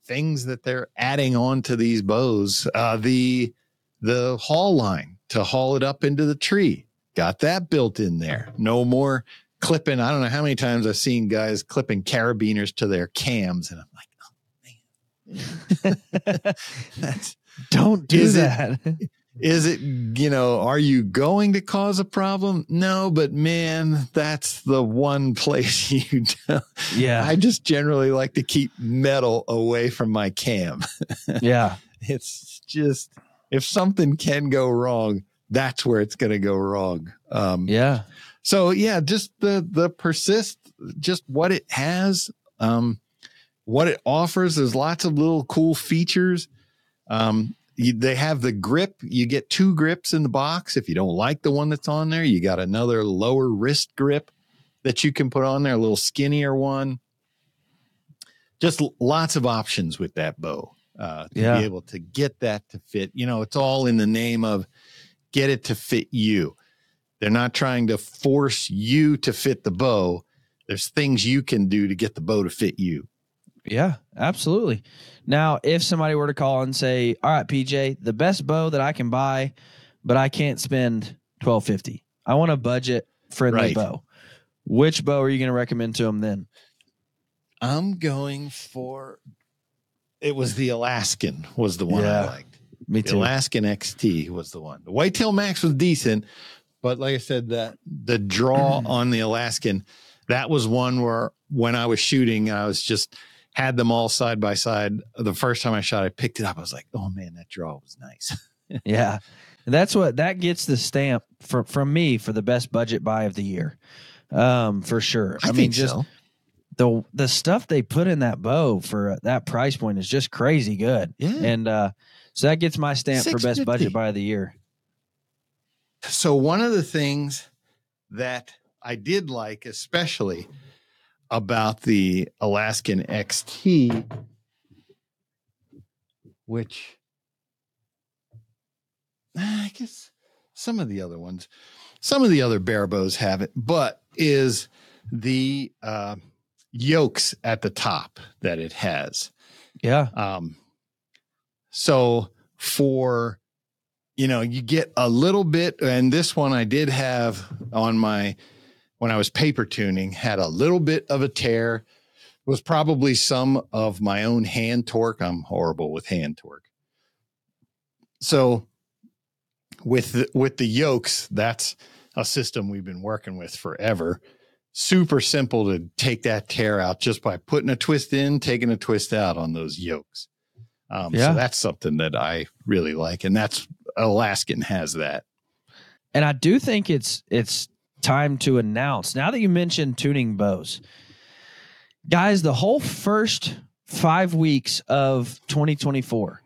things that they're adding on to these bows. Uh, the, the haul line to haul it up into the tree, got that built in there. No more clipping. I don't know how many times I've seen guys clipping carabiners to their cams, and I'm like, oh man, that's, don't do is that. It, is it, you know, are you going to cause a problem? No, but man, that's the one place you do. Yeah. I just generally like to keep metal away from my cam. Yeah. It's just, if something can go wrong, that's where it's going to go wrong. Um, yeah. So yeah, just the, the Persist, just what it has, um, what it offers. There's lots of little cool features. Um, you, they have the grip. You get two grips in the box. If you don't like the one that's on there, you got another lower wrist grip that you can put on there, a little skinnier one. Just l- lots of options with that bow, uh, to yeah. be able to get that to fit. You know, it's all in the name of get it to fit you. They're not trying to force you to fit the bow. There's things you can do to get the bow to fit you. Yeah, absolutely. Now, if somebody were to call and say, all right, P J, the best bow that I can buy, but I can't spend twelve fifty dollars. I want a budget friendly right. bow. Which bow are you going to recommend to them then? I'm going for, it was the Alaskan was the one yeah, I liked. Me too. The Alaskan X T was the one. The Whitetail Max was decent. But like I said, that the draw on the Alaskan, that was one where when I was shooting, I was just had them all side by side. The first time I shot, I picked it up. I was like, oh man, that draw was nice. Yeah. That's what that gets the stamp for, from me for the best budget buy of the year. Um, for sure. I, I mean, just so. the, the stuff they put in that bow for that price point is just crazy good. Yeah. And, uh, so that gets my stamp for best budget buy of the year. So one of the things that I did like, especially about the Alaskan X T, which I guess some of the other ones, some of the other Bear bows have it, but is the uh, yokes at the top that it has. Yeah. Um. So for... You know, you get a little bit, and this one I did have on my, when I was paper tuning, had a little bit of a tear. It was probably some of my own hand torque. I'm horrible with hand torque. So with the, with the yokes, that's a system we've been working with forever. Super simple to take that tear out just by putting a twist in, taking a twist out on those yokes. Um, yeah. So that's something that I really like, and that's Alaskan has that. And I do think it's it's time to announce, now that you mentioned tuning bows, guys, the whole first five weeks of twenty twenty-four,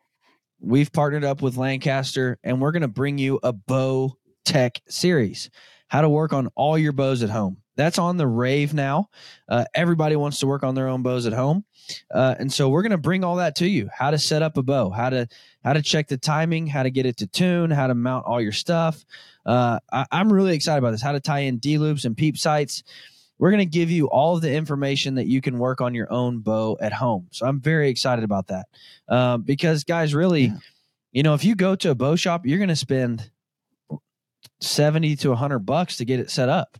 we've partnered up with Lancaster, and we're going to bring you a bow tech series, how to work on all your bows at home. That's on the rave now. Uh, everybody wants to work on their own bows at home. Uh, and so we're going to bring all that to you, how to set up a bow, how to how to check the timing, how to get it to tune, how to mount all your stuff. Uh, I, I'm really excited about this, how to tie in D-loops and peep sights. We're going to give you all of the information that you can work on your own bow at home. So I'm very excited about that um, because, guys, really, yeah. you know, if you go to a bow shop, you're going to spend seventy to one hundred bucks to get it set up.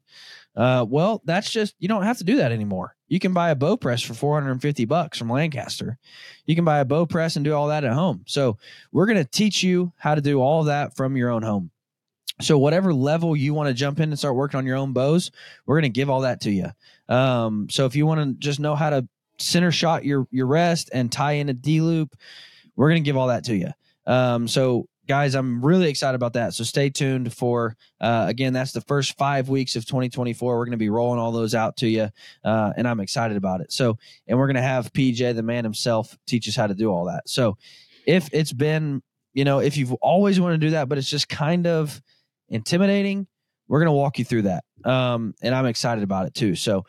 Uh, well, that's just, you don't have to do that anymore. You can buy a bow press for four hundred fifty bucks from Lancaster. You can buy a bow press and do all that at home. So we're going to teach you how to do all that from your own home. So whatever level you want to jump in and start working on your own bows, we're going to give all that to you. Um, so if you want to just know how to center shot your, your rest and tie in a D loop, we're going to give all that to you. Um, so guys, I'm really excited about that. So stay tuned for, uh, again, that's the first five weeks of twenty twenty-four. We're going to be rolling all those out to you, uh, and I'm excited about it. So, and we're going to have P J, the man himself, teach us how to do all that. So if it's been, you know, if you've always wanted to do that, but it's just kind of intimidating, we're going to walk you through that. Um, and I'm excited about it too. So,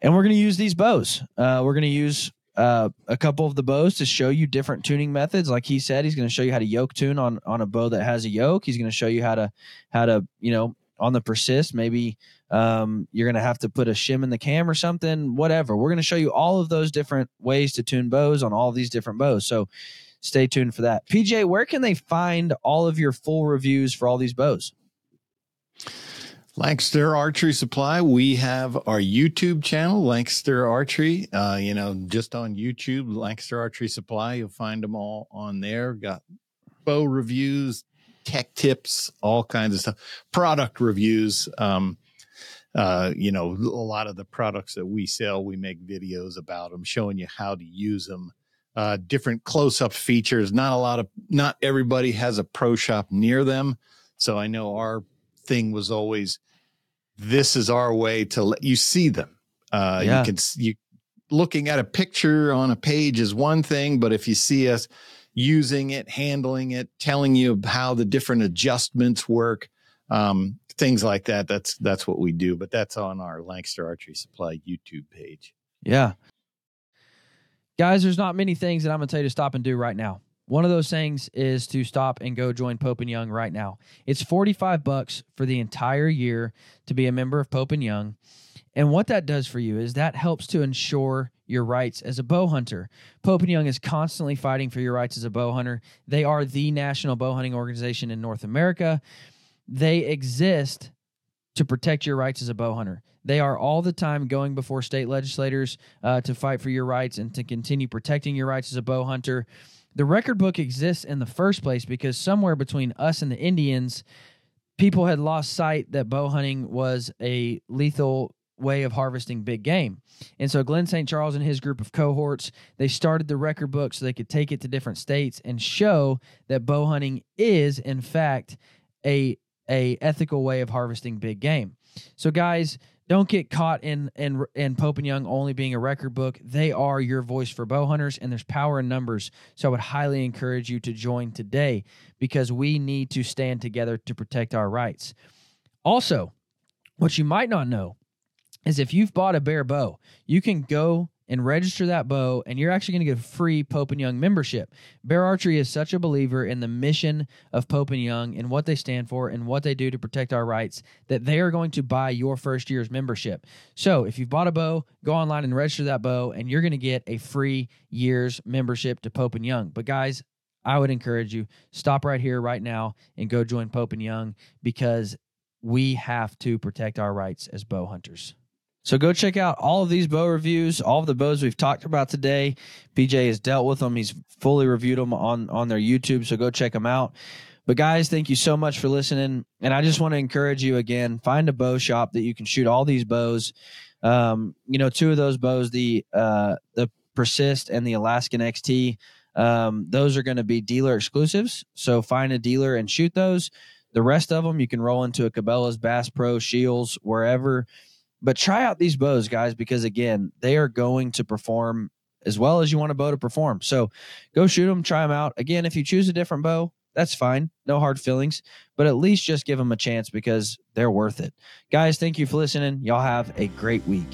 and we're going to use these bows. Uh, we're going to use uh, a couple of the bows to show you different tuning methods. Like he said, he's going to show you how to yoke tune on, on a bow that has a yoke. He's going to show you how to, how to, you know, on the Persist, maybe um, you're going to have to put a shim in the cam or something, whatever. We're going to show you all of those different ways to tune bows on all these different bows. So stay tuned for that. P J, where can they find all of your full reviews for all these bows? Lancaster Archery Supply. We have our YouTube channel, Lancaster Archery. Uh, you know, just on YouTube, Lancaster Archery Supply. You'll find them all on there. Got bow reviews, tech tips, all kinds of stuff. Product reviews. Um, uh, you know, a lot of the products that we sell, we make videos about them, showing you how to use them. Uh, different close-up features. Not a lot of, not everybody has a pro shop near them, so I know our thing was always, this is our way to let you see them. Uh, yeah. You can, you looking at a picture on a page is one thing, but if you see us using it, handling it, telling you how the different adjustments work, um, things like that, that's, that's what we do. But that's on our Lancaster Archery Supply YouTube page. Yeah. Guys, there's not many things that I'm going to tell you to stop and do right now. One of those things is to stop and go join Pope and Young right now. It's forty-five bucks for the entire year to be a member of Pope and Young. And what that does for you is that helps to ensure your rights as a bow hunter. Pope and Young is constantly fighting for your rights as a bow hunter. They are the national bow hunting organization in North America. They exist to protect your rights as a bow hunter. They are all the time going before state legislators uh, to fight for your rights and to continue protecting your rights as a bow hunter. The record book exists in the first place because somewhere between us and the Indians, people had lost sight that bow hunting was a lethal way of harvesting big game. And so Glenn Saint Charles and his group of cohorts, they started the record book so they could take it to different states and show that bow hunting is, in fact, a, a ethical way of harvesting big game. So guys, don't get caught in, in, in Pope and Young only being a record book. They are your voice for bow hunters, and there's power in numbers. So I would highly encourage you to join today because we need to stand together to protect our rights. Also, what you might not know is if you've bought a Bear bow, you can go and register that bow, and you're actually going to get a free Pope and Young membership. Bear Archery is such a believer in the mission of Pope and Young and what they stand for and what they do to protect our rights that they are going to buy your first year's membership. So if you've bought a bow, go online and register that bow, and you're going to get a free year's membership to Pope and Young. But guys, I would encourage you, stop right here, right now, and go join Pope and Young because we have to protect our rights as bow hunters. So go check out all of these bow reviews, all of the bows we've talked about today. P J has dealt with them. He's fully reviewed them on, on their YouTube, so go check them out. But guys, thank you so much for listening. And I just want to encourage you again, find a bow shop that you can shoot all these bows. Um, you know, two of those bows, the uh, the Persist and the Alaskan X T, um, those are going to be dealer exclusives. So find a dealer and shoot those. The rest of them, you can roll into a Cabela's, Bass Pro, Shields, wherever. But try out these bows, guys, because, again, they are going to perform as well as you want a bow to perform. So go shoot them, try them out. Again, if you choose a different bow, that's fine. No hard feelings. But at least just give them a chance because they're worth it. Guys, thank you for listening. Y'all have a great week.